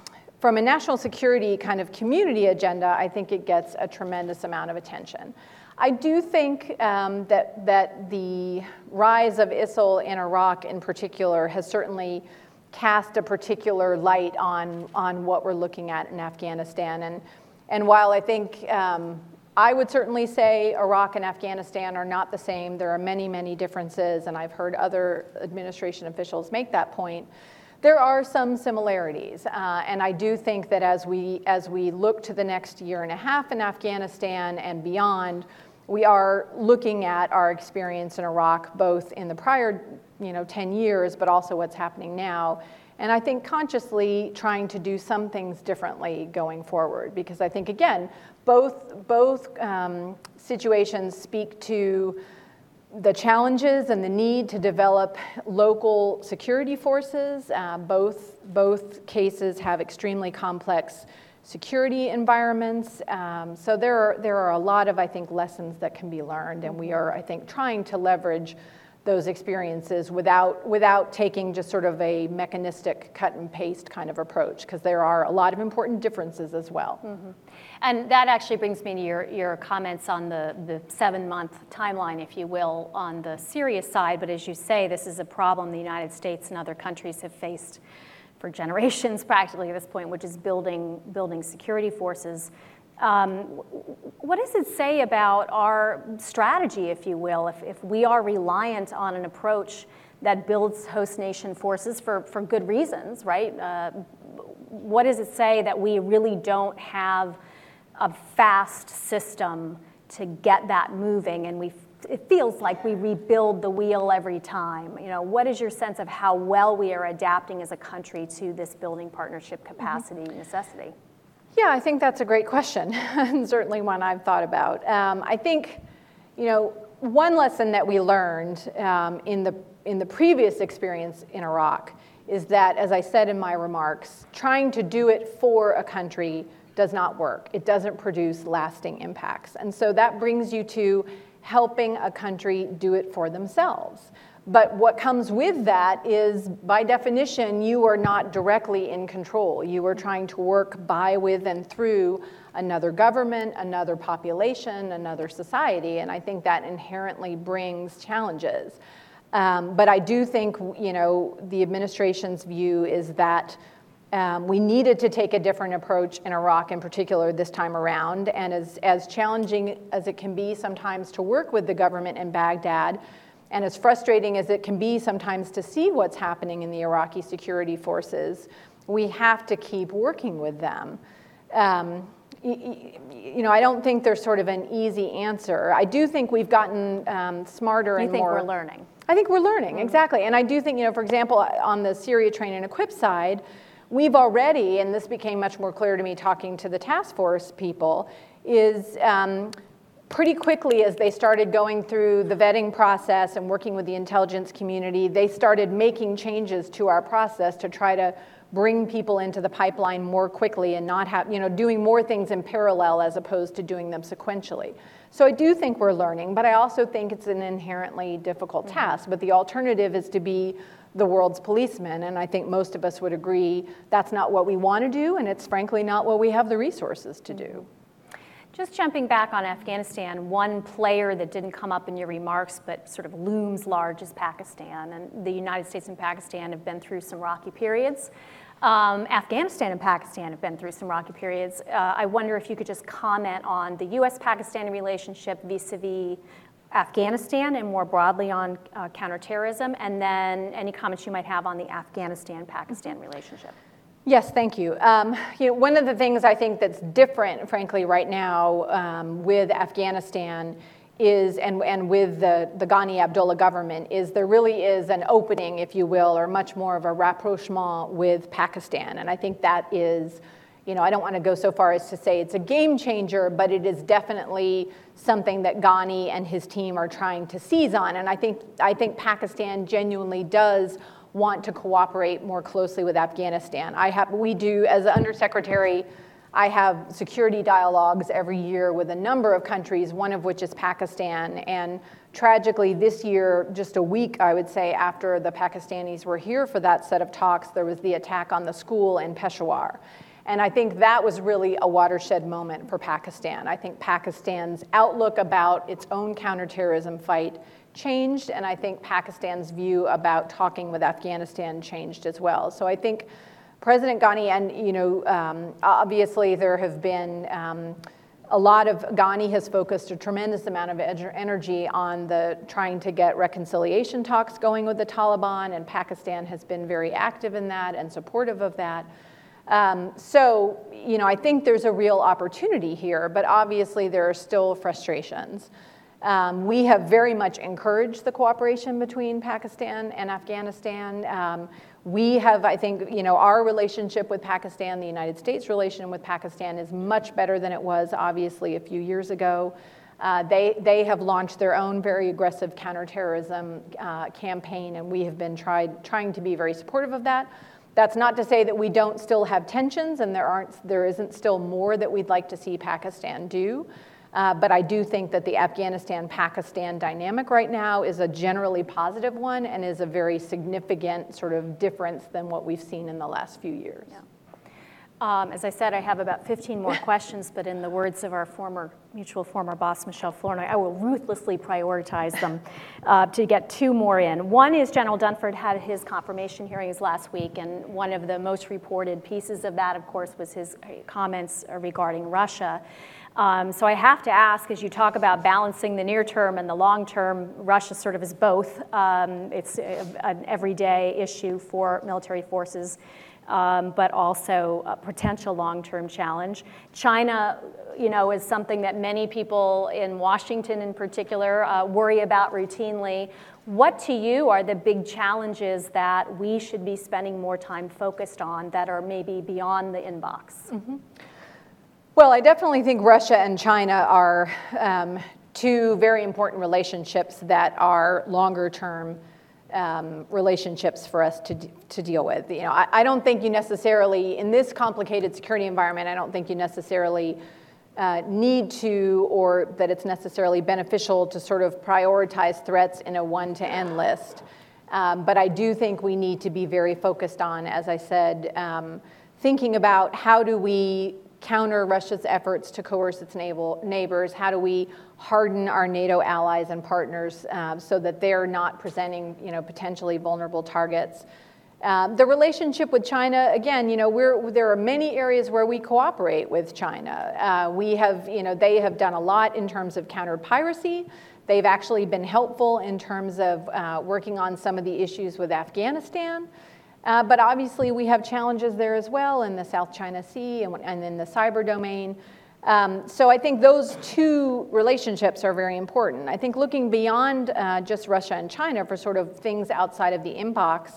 From a national security kind of community agenda, I think it gets a tremendous amount of attention. I do think um, that, that the rise of I S I L in Iraq in particular has certainly cast a particular light on, on what we're looking at in Afghanistan. And, and while I think um, I would certainly say Iraq and Afghanistan are not the same, there are many, many differences, and I've heard other administration officials make that point. There are some similarities, uh, and I do think that as we as we look to the next year and a half in Afghanistan and beyond, we are looking at our experience in Iraq, both in the prior, you know, ten years, but also what's happening now. And I think consciously trying to do some things differently going forward, because I think again, both both um, situations speak to the challenges and the need to develop local security forces. Uh, both, both cases have extremely complex security environments. Um, so there are, there are a lot of, I think, lessons that can be learned, and we are, I think, trying to leverage those experiences without, without taking just sort of a mechanistic cut and paste kind of approach, because there are a lot of important differences as well. Mm-hmm. And that actually brings me to your, your comments on the, the seven-month timeline, if you will, on the serious side. But as you say, this is a problem the United States and other countries have faced for generations practically at this point, which is building, building security forces. Um, what does it say about our strategy, if you will, if, if we are reliant on an approach that builds host nation forces for, for good reasons, right? Uh, what does it say that we really don't have a fast system to get that moving, and we it feels like we rebuild the wheel every time? You know, what is your sense of how well we are adapting as a country to this building partnership capacity mm-hmm. necessity? Yeah, I think that's a great question, and certainly one I've thought about. Um, I think, you know, one lesson that we learned um, in the in the previous experience in Iraq is that, as I said in my remarks, trying to do it for a country does not work. It doesn't produce lasting impacts. And so that brings you to helping a country do it for themselves. But what comes with that is, by definition, you are not directly in control. You are trying to work by, with, and through another government, another population, another society, and I think that inherently brings challenges. Um, but I do think, you know, the administration's view is that um, we needed to take a different approach in Iraq in particular this time around, and as, as challenging as it can be sometimes to work with the government in Baghdad, and as frustrating as it can be sometimes to see what's happening in the Iraqi security forces, we have to keep working with them. Um, you know, I don't think there's sort of an easy answer. I do think we've gotten um, smarter and more. You think we're learning? I think we're learning, mm-hmm. exactly. And I do think, you know, for example, on the Syria train and equip side, we've already, and this became much more clear to me talking to the task force people, is um, pretty quickly as they started going through the vetting process and working with the intelligence community, they started making changes to our process to try to bring people into the pipeline more quickly and not have, you know, doing more things in parallel as opposed to doing them sequentially. So I do think we're learning, but I also think it's an inherently difficult mm-hmm. task. But the alternative is to be the world's policeman, and I think most of us would agree that's not what we want to do, and it's frankly not what we have the resources to mm-hmm. do. Just jumping back on Afghanistan, one player that didn't come up in your remarks but sort of looms large is Pakistan. And the United States and Pakistan have been through some rocky periods. Um, Afghanistan and Pakistan have been through some rocky periods. Uh, I wonder if you could just comment on the U S Pakistani relationship vis-a-vis Afghanistan and more broadly on uh, counterterrorism, and then any comments you might have on the Afghanistan-Pakistan relationship. Yes, thank you. Um, you know, one of the things I think that's different, frankly, right now um, with Afghanistan is, and, and with the, the Ghani Abdullah government, is there really is an opening, if you will, or much more of a rapprochement with Pakistan. And I think that is, you know, I don't want to go so far as to say it's a game changer, but it is definitely something that Ghani and his team are trying to seize on. And I think, I think Pakistan genuinely does want to cooperate more closely with Afghanistan. I have, we do, as an undersecretary, I have security dialogues every year with a number of countries, one of which is Pakistan. And tragically, this year, just a week, I would say, after the Pakistanis were here for that set of talks, there was the attack on the school in Peshawar. And I think that was really a watershed moment for Pakistan. I think Pakistan's outlook about its own counterterrorism fight changed, and I think Pakistan's view about talking with Afghanistan changed as well. So I think President Ghani, and you know, um, obviously there have been um, a lot of, Ghani has focused a tremendous amount of energy on the trying to get reconciliation talks going with the Taliban, and Pakistan has been very active in that and supportive of that. Um, so, you know, I think there's a real opportunity here, but obviously there are still frustrations. Um, we have very much encouraged the cooperation between Pakistan and Afghanistan. Um, we have, I think, you know, our relationship with Pakistan, the United States relation with Pakistan is much better than it was, obviously, a few years ago. Uh, they, they have launched their own very aggressive counterterrorism uh, campaign, and we have been tried, trying to be very supportive of that. That's not to say that we don't still have tensions, and there aren't, there isn't still more that we'd like to see Pakistan do. Uh, but I do think that the Afghanistan-Pakistan dynamic right now is a generally positive one and is a very significant sort of difference than what we've seen in the last few years. Yeah. Um, as I said, I have about fifteen more questions, but in the words of our former mutual former boss, Michelle Flournoy, I will ruthlessly prioritize them uh, to get two more in. One is General Dunford had his confirmation hearings last week, and one of the most reported pieces of that, of course, was his comments regarding Russia. Um, so I have to ask, as you talk about balancing the near term and the long term, Russia sort of is both. Um, it's a, an everyday issue for military forces, um, but also a potential long-term challenge. China, you know, is something that many people in Washington in particular uh, worry about routinely. What to you are the big challenges that we should be spending more time focused on that are maybe beyond the inbox? Mm-hmm. Well, I definitely think Russia and China are um, two very important relationships that are longer-term um, relationships for us to to deal with. You know, I, I don't think you necessarily, in this complicated security environment, I don't think you necessarily uh, need to, or that it's necessarily beneficial to sort of prioritize threats in a one-to-N list. Um, but I do think we need to be very focused on, as I said, um, thinking about how do we counter Russia's efforts to coerce its neighbors? How do we harden our NATO allies and partners uh, so that they're not presenting, you know, potentially vulnerable targets? Uh, the relationship with China, again, you know, we're, there are many areas where we cooperate with China. Uh, we have, you know, they have done a lot in terms of counter piracy. They've actually been helpful in terms of uh, working on some of the issues with Afghanistan. Uh, but obviously, we have challenges there as well in the South China Sea and, and in the cyber domain. Um, so I think those two relationships are very important. I think looking beyond uh, just Russia and China for sort of things outside of the inbox,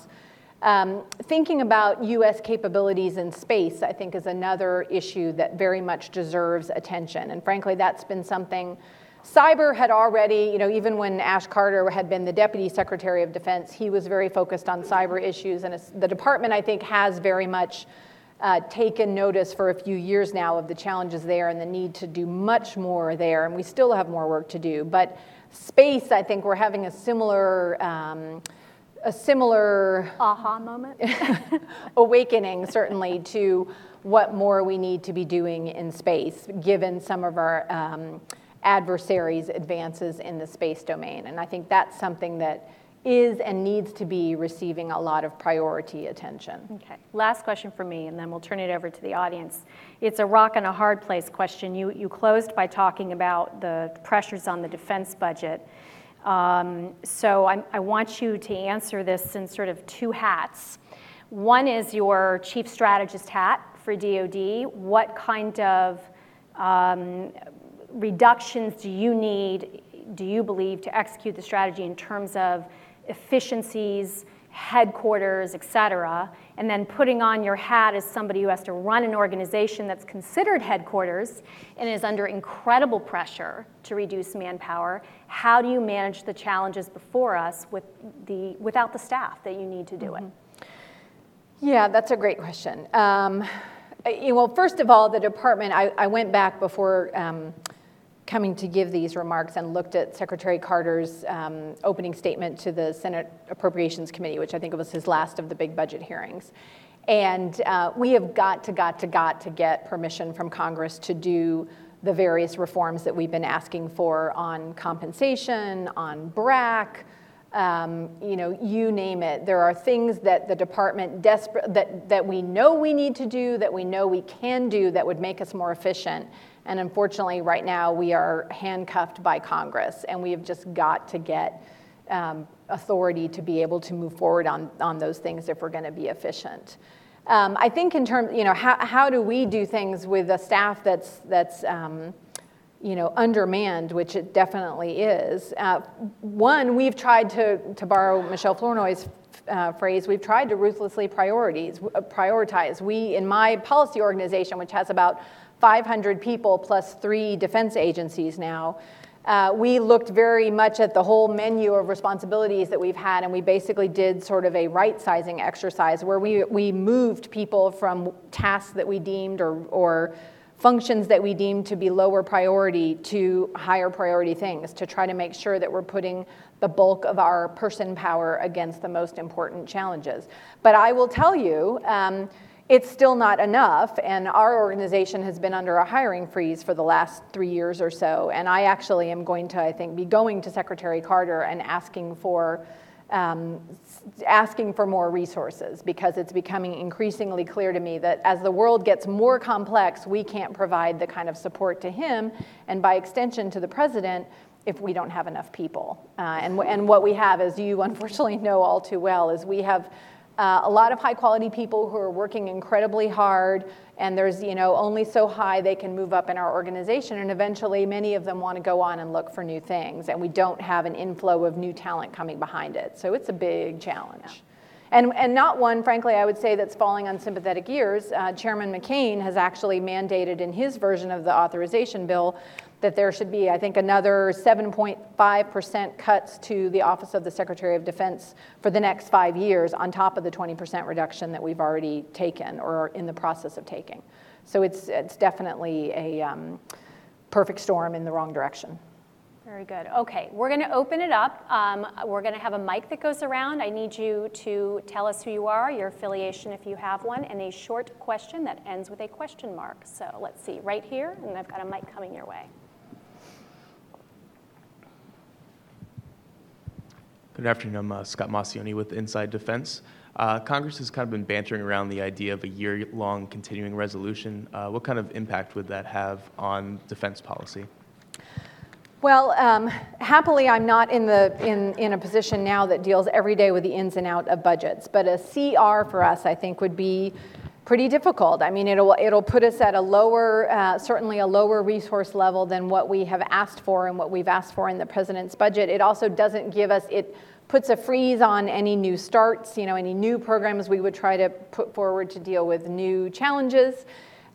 um, thinking about U S capabilities in space, I think, is another issue that very much deserves attention. And frankly, that's been something. Cyber had already, you know, even when Ash Carter had been the Deputy Secretary of Defense, he was very focused on cyber issues. And the department, I think, has very much uh, taken notice for a few years now of the challenges there and the need to do much more there. And we still have more work to do. But space, I think, we're having a similar... Um, a similar aha moment awakening, certainly, to what more we need to be doing in space, given some of our... Um, adversaries' advances in the space domain. And I think that's something that is and needs to be receiving a lot of priority attention. Okay, last question for me, and then we'll turn it over to the audience. It's a rock and a hard place question. You, you closed by talking about the pressures on the defense budget. Um, so I, I want you to answer this in sort of two hats. One is your chief strategist hat for D O D. What kind of um, reductions do you need, do you believe, to execute the strategy in terms of efficiencies, headquarters, et cetera, and then putting on your hat as somebody who has to run an organization that's considered headquarters and is under incredible pressure to reduce manpower? How do you manage the challenges before us with the without the staff that you need to do mm-hmm. it? Yeah, that's a great question. Um, you know, well, first of all, the department, I, I went back before um, coming to give these remarks and looked at Secretary Carter's um, opening statement to the Senate Appropriations Committee, which I think was his last of the big budget hearings. And uh, we have got to, got to, got to get permission from Congress to do the various reforms that we've been asking for on compensation, on B R A C, Um, you know, you name it. There are things that the department desperate that, that we know we need to do, that we know we can do, that would make us more efficient. And unfortunately, right now we are handcuffed by Congress, and we have just got to get um, authority to be able to move forward on on those things if we're going to be efficient. Um, I think in terms, you know, how how do we do things with a staff that's that's um, you know, undermanned, which it definitely is. Uh, one, we've tried to, to borrow Michelle Flournoy's uh, phrase, we've tried to ruthlessly priorities, prioritize. We, in my policy organization, which has about five hundred people plus three defense agencies now, uh, we looked very much at the whole menu of responsibilities that we've had, and we basically did sort of a right-sizing exercise where we, we moved people from tasks that we deemed or, or functions that we deem to be lower priority to higher priority things, to try to make sure that we're putting the bulk of our person power against the most important challenges. But I will tell you, um, it's still not enough, and our organization has been under a hiring freeze for the last three years or so, and I actually am going to, I think, be going to Secretary Carter and asking for Um, asking for more resources, because it's becoming increasingly clear to me that as the world gets more complex, we can't provide the kind of support to him, and by extension to the president, if we don't have enough people. Uh, and, and what we have, as you unfortunately know all too well, is we have uh, a lot of high quality people who are working incredibly hard, and there's, you know, only so high they can move up in our organization, and eventually many of them want to go on and look for new things, and we don't have an inflow of new talent coming behind it. So it's a big challenge. Yeah. And, and not one, frankly, I would say that's falling on sympathetic ears. Uh, Chairman McCain has actually mandated in his version of the authorization bill that there should be, I think, another seven point five percent cuts to the Office of the Secretary of Defense for the next five years on top of the twenty percent reduction that we've already taken or are in the process of taking. So it's, it's definitely a um, perfect storm in the wrong direction. Very good. Okay, we're going to open it up. Um, we're going to have a mic that goes around. I need you to tell us who you are, your affiliation if you have one, and a short question that ends with a question mark. So let's see, right here, and I've got a mic coming your way. Good afternoon. I'm uh, Scott Massioni with Inside Defense. Uh, Congress has kind of been bantering around the idea of a year-long continuing resolution. Uh, what kind of impact would that have on defense policy? Well, um, happily, I'm not in the in, in a position now that deals every day with the ins and out of budgets. But a C R for us, I think, would be pretty difficult. I mean, it'll it'll put us at a lower, uh, certainly a lower resource level than what we have asked for and what we've asked for in the president's budget. It also doesn't give us, it puts a freeze on any new starts, you know, any new programs we would try to put forward to deal with new challenges.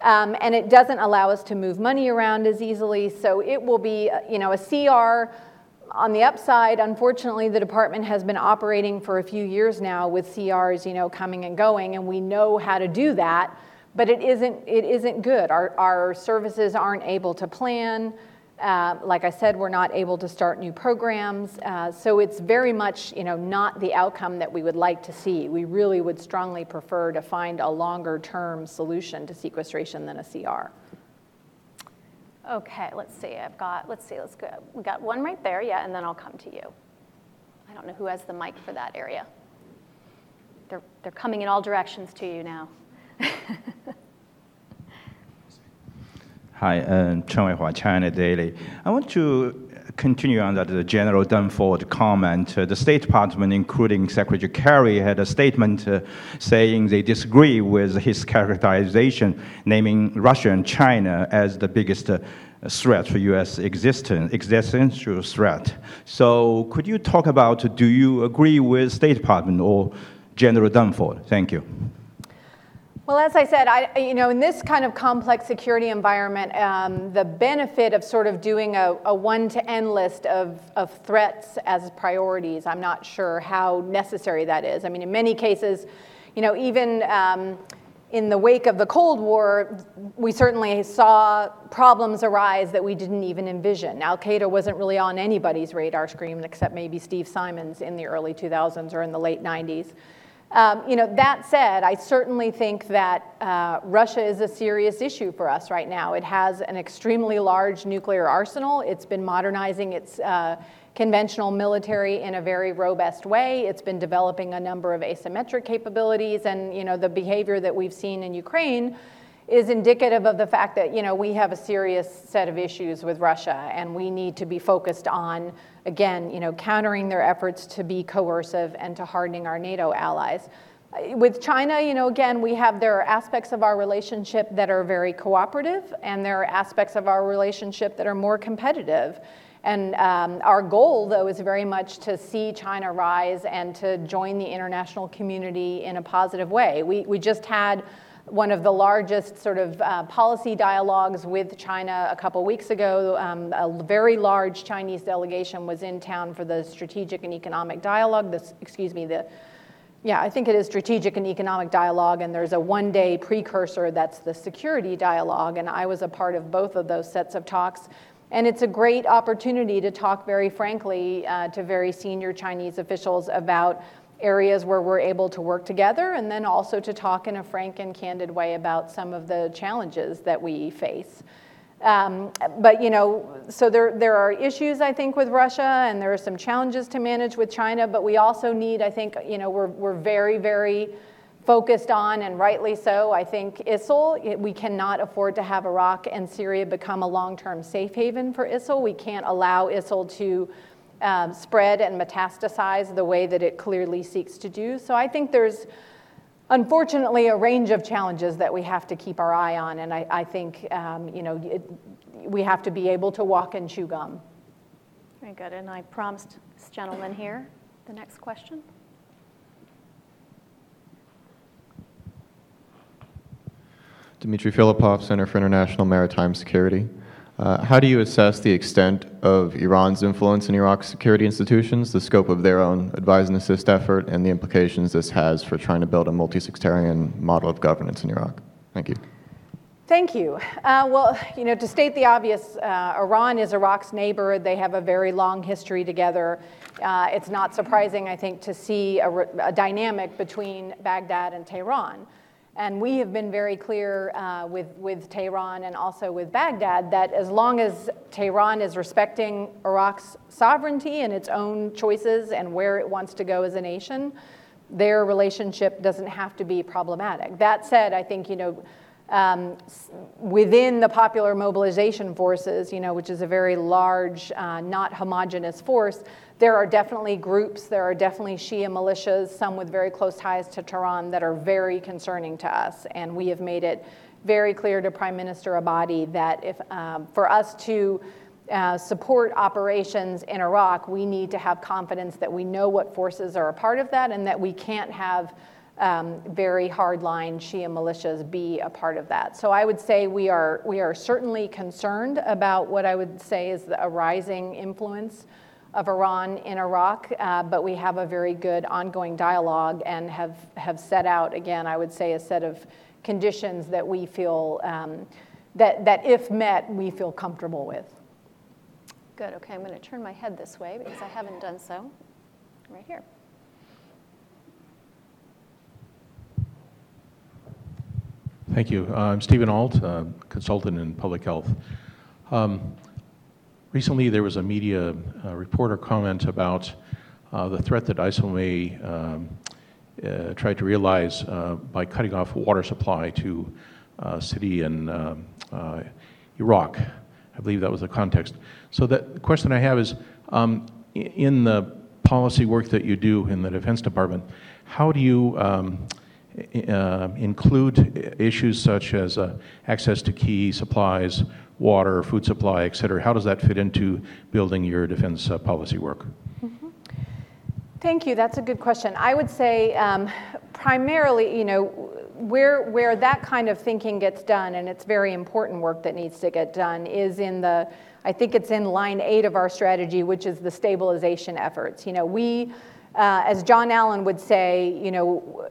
Um, and it doesn't allow us to move money around as easily. So it will be, you know, a C R. On the upside, unfortunately, the department has been operating for a few years now with C Rs, you know, coming and going, and we know how to do that, but it isn't, it isn't good. Our, our services aren't able to plan. Uh, like I said, we're not able to start new programs. Uh, so it's very much, you know, not the outcome that we would like to see. We really would strongly prefer to find a longer-term solution to sequestration than a C R. Okay, let's see, I've got, let's see, let's go, we got one right there, yeah, and then I'll come to you. I don't know who has the mic for that area. They're, they're coming in all directions to you now. Hi, um, Chen Weihua, China Daily. I want to continue on that the General Dunford comment. Uh, the State Department, including Secretary Kerry, had a statement uh, saying they disagree with his characterization, naming Russia and China as the biggest uh, threat for U S existence, existential threat. So could you talk about, do you agree with State Department or General Dunford? Thank you. Well, as I said, I, you know, in this kind of complex security environment, um, the benefit of sort of doing a, a one-to-end list of, of threats as priorities, I'm not sure how necessary that is. I mean, in many cases, you know, even um, in the wake of the Cold War, we certainly saw problems arise that we didn't even envision. Al-Qaeda wasn't really on anybody's radar screen except maybe Steve Simons in the early two thousands or in the late nineties. Um, you know, that said, I certainly think that uh, Russia is a serious issue for us right now. It has an extremely large nuclear arsenal. It's been modernizing its uh, conventional military in a very robust way. It's been developing a number of asymmetric capabilities, and you know, the behavior that we've seen in Ukraine is indicative of the fact that, you know, we have a serious set of issues with Russia, and we need to be focused on, again, you know, countering their efforts to be coercive and to hardening our NATO allies. With China, you know, again, we have, there are aspects of our relationship that are very cooperative, and there are aspects of our relationship that are more competitive. And um, our goal, though, is very much to see China rise and to join the international community in a positive way. We, we just had one of the largest sort of uh, policy dialogues with China a couple weeks ago. Um, a very large Chinese delegation was in town for the strategic and economic dialogue. This, excuse me, the, yeah, I think it is strategic and economic dialogue, and there's a one-day precursor that's the security dialogue, and I was a part of both of those sets of talks. And it's a great opportunity to talk very frankly uh, to very senior Chinese officials about areas where we're able to work together, and then also to talk in a frank and candid way about some of the challenges that we face. Um, but, you know, so there, there are issues, I think, with Russia, and there are some challenges to manage with China, but we also need, I think, you know, we're, we're very, very focused on, and rightly so, I think, I S I L. We cannot afford to have Iraq and Syria become a long-term safe haven for I S I L. We can't allow I S I L to Um, spread and metastasize the way that it clearly seeks to do. So I think there's, unfortunately, a range of challenges that we have to keep our eye on, and I, I think um, you know it, we have to be able to walk and chew gum. Very good, and I promised this gentleman here the next question. Dmitry Filipov, Center for International Maritime Security. Uh, how do you assess the extent of Iran's influence in Iraq's security institutions, the scope of their own advise and assist effort, and the implications this has for trying to build a multi-sectarian model of governance in Iraq? Thank you. Thank you. Uh, well, you know, to state the obvious, uh, Iran is Iraq's neighbor. They have a very long history together. Uh, it's not surprising, I think, to see a, re- a dynamic between Baghdad and Tehran. And we have been very clear uh, with, with Tehran and also with Baghdad that as long as Tehran is respecting Iraq's sovereignty and its own choices and where it wants to go as a nation, their relationship doesn't have to be problematic. That said, I think, you know, um, within the Popular Mobilization Forces, you know, which is a very large, uh, not homogenous force, there are definitely groups, there are definitely Shia militias, some with very close ties to Tehran that are very concerning to us. And we have made it very clear to Prime Minister Abadi that if um, for us to uh, support operations in Iraq, we need to have confidence that we know what forces are a part of that and that we can't have um, very hardline Shia militias be a part of that. So I would say we are, we are certainly concerned about what I would say is the, a rising influence of Iran in Iraq, uh, but we have a very good ongoing dialogue and have, have set out, again, I would say a set of conditions that we feel, um, that, that if met, we feel comfortable with. Good, okay, I'm gonna turn my head this way because I haven't done so, right here. Thank you, uh, I'm Stephen Alt, uh, consultant in public health. Um, Recently, there was a media uh, reporter comment about uh, the threat that ISIL may um, uh, try to realize uh, by cutting off water supply to uh, Syria and uh, uh, Iraq. I believe that was the context. So that, the question I have is, um, in the policy work that you do in the Defense Department, how do you um, uh, include issues such as uh, access to key supplies, water, food supply, et cetera? How does that fit into building your defense uh, policy work? Mm-hmm. Thank you. That's a good question. I would say um, primarily, you know, Where, where that kind of thinking gets done, and it's very important work that needs to get done, is in the, I think it's in line eight of our strategy, which is the stabilization efforts. You know, we, uh, as John Allen would say, you know,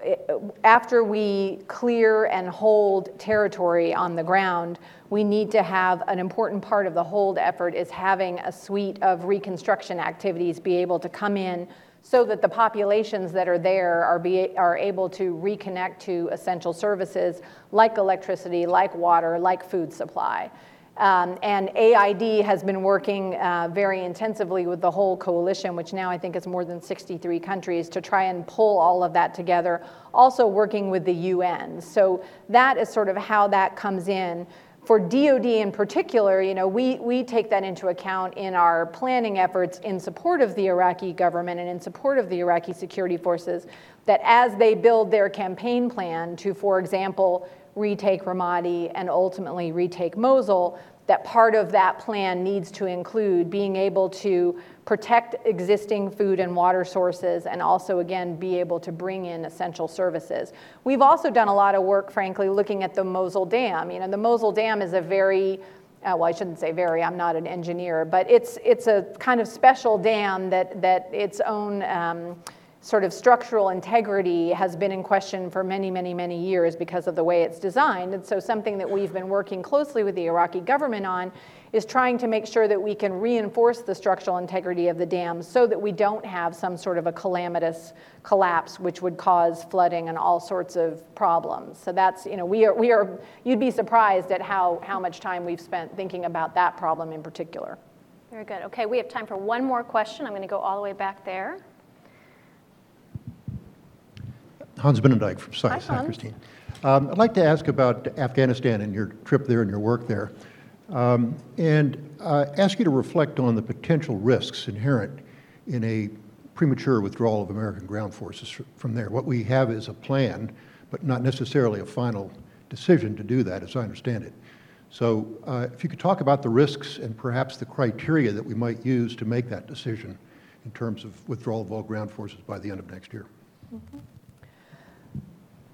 after we clear and hold territory on the ground, we need to have an important part of the hold effort is having a suite of reconstruction activities be able to come in, so that the populations that are there are be, are able to reconnect to essential services like electricity, like water, like food supply. Um, and A I D has been working uh, very intensively with the whole coalition, which now I think is more than sixty-three countries, to try and pull all of that together, also working with the U N. So that is sort of how that comes in. For D O D in particular, you know, we, we take that into account in our planning efforts in support of the Iraqi government and in support of the Iraqi security forces, that as they build their campaign plan to, for example, retake Ramadi and ultimately retake Mosul, that part of that plan needs to include being able to protect existing food and water sources and also, again, be able to bring in essential services. We've also done a lot of work, frankly, looking at the Mosul Dam. You know, the Mosul Dam is a very, uh, well, I shouldn't say very, I'm not an engineer, but it's it's a kind of special dam that, that its own um, sort of structural integrity has been in question for many, many, many years because of the way it's designed. And so something that we've been working closely with the Iraqi government on is trying to make sure that we can reinforce the structural integrity of the dam so that we don't have some sort of a calamitous collapse which would cause flooding and all sorts of problems. So that's, you know, we are, we are you'd be surprised at how, how much time we've spent thinking about that problem in particular. Very good. Okay, we have time for one more question. I'm going to go all the way back there. Hans Benendijk from SciSci. Hi, Christine. Um, I'd like to ask about Afghanistan and your trip there and your work there, um, and uh, ask you to reflect on the potential risks inherent in a premature withdrawal of American ground forces from there. What we have is a plan, but not necessarily a final decision to do that, as I understand it. So uh, if you could talk about the risks and perhaps the criteria that we might use to make that decision in terms of withdrawal of all ground forces by the end of next year. Mm-hmm.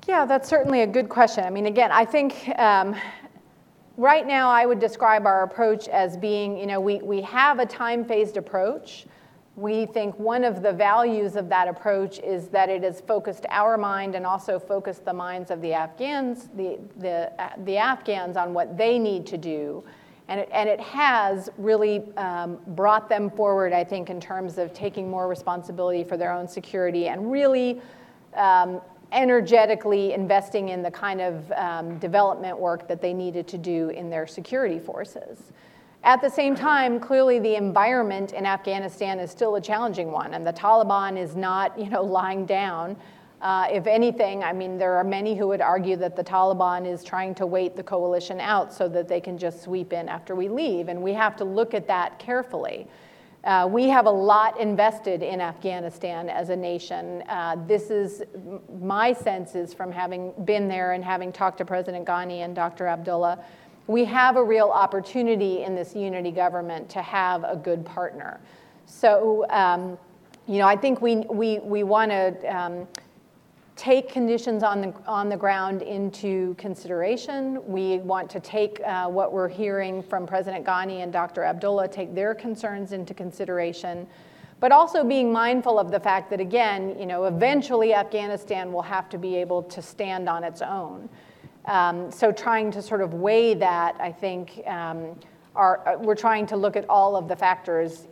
Yeah, that's certainly a good question. I mean, again, I think um, right now I would describe our approach as being, you know, we, we have a time-phased approach. We think one of the values of that approach is that it has focused our mind and also focused the minds of the Afghans, the, the, the Afghans on what they need to do. And it, and it has really um, brought them forward, I think, in terms of taking more responsibility for their own security and really um, energetically investing in the kind of um, development work that they needed to do in their security forces. At the same time, clearly the environment in Afghanistan is still a challenging one, and the Taliban is not, you know, lying down. Uh, if anything, I mean, there are many who would argue that the Taliban is trying to wait the coalition out so that they can just sweep in after we leave, and we have to look at that carefully. Uh, we have a lot invested in Afghanistan as a nation. Uh, this is my sense is from having been there and having talked to President Ghani and Doctor Abdullah, we have a real opportunity in this unity government to have a good partner. So, um, you know, I think we we we want to um, take conditions on the on the ground into consideration. We want to take uh, what we're hearing from President Ghani and Doctor Abdullah, take their concerns into consideration, but also being mindful of the fact that, again, you know, eventually Afghanistan will have to be able to stand on its own. Um, so trying to sort of weigh that, I think, um, are, we're trying to look at all of the factors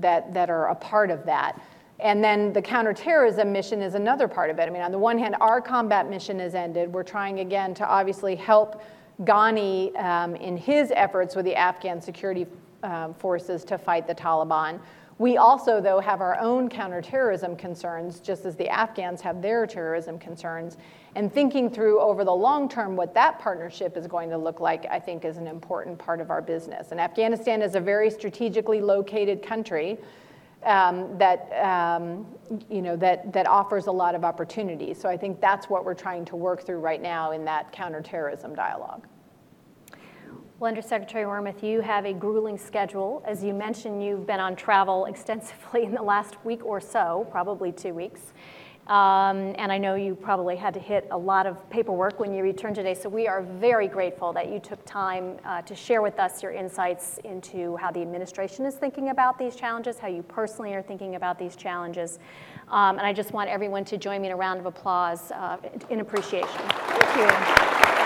that that are a part of that. And then the counterterrorism mission is another part of it. I mean, on the one hand, our combat mission is ended. We're trying, again, to obviously help Ghani um, in his efforts with the Afghan security um, forces to fight the Taliban. We also, though, have our own counterterrorism concerns, just as the Afghans have their terrorism concerns. And thinking through over the long term what that partnership is going to look like, I think, is an important part of our business. And Afghanistan is a very strategically located country um, that, um, you know, that, that offers a lot of opportunities. So I think that's what we're trying to work through right now in that counterterrorism dialogue. Well, Undersecretary Wormuth, you have a grueling schedule. As you mentioned, you've been on travel extensively in the last week or so, probably two weeks. Um, and I know you probably had to hit a lot of paperwork when you returned today. So we are very grateful that you took time uh, to share with us your insights into how the administration is thinking about these challenges, how you personally are thinking about these challenges. Um, and I just want everyone to join me in a round of applause uh, in appreciation. Thank you.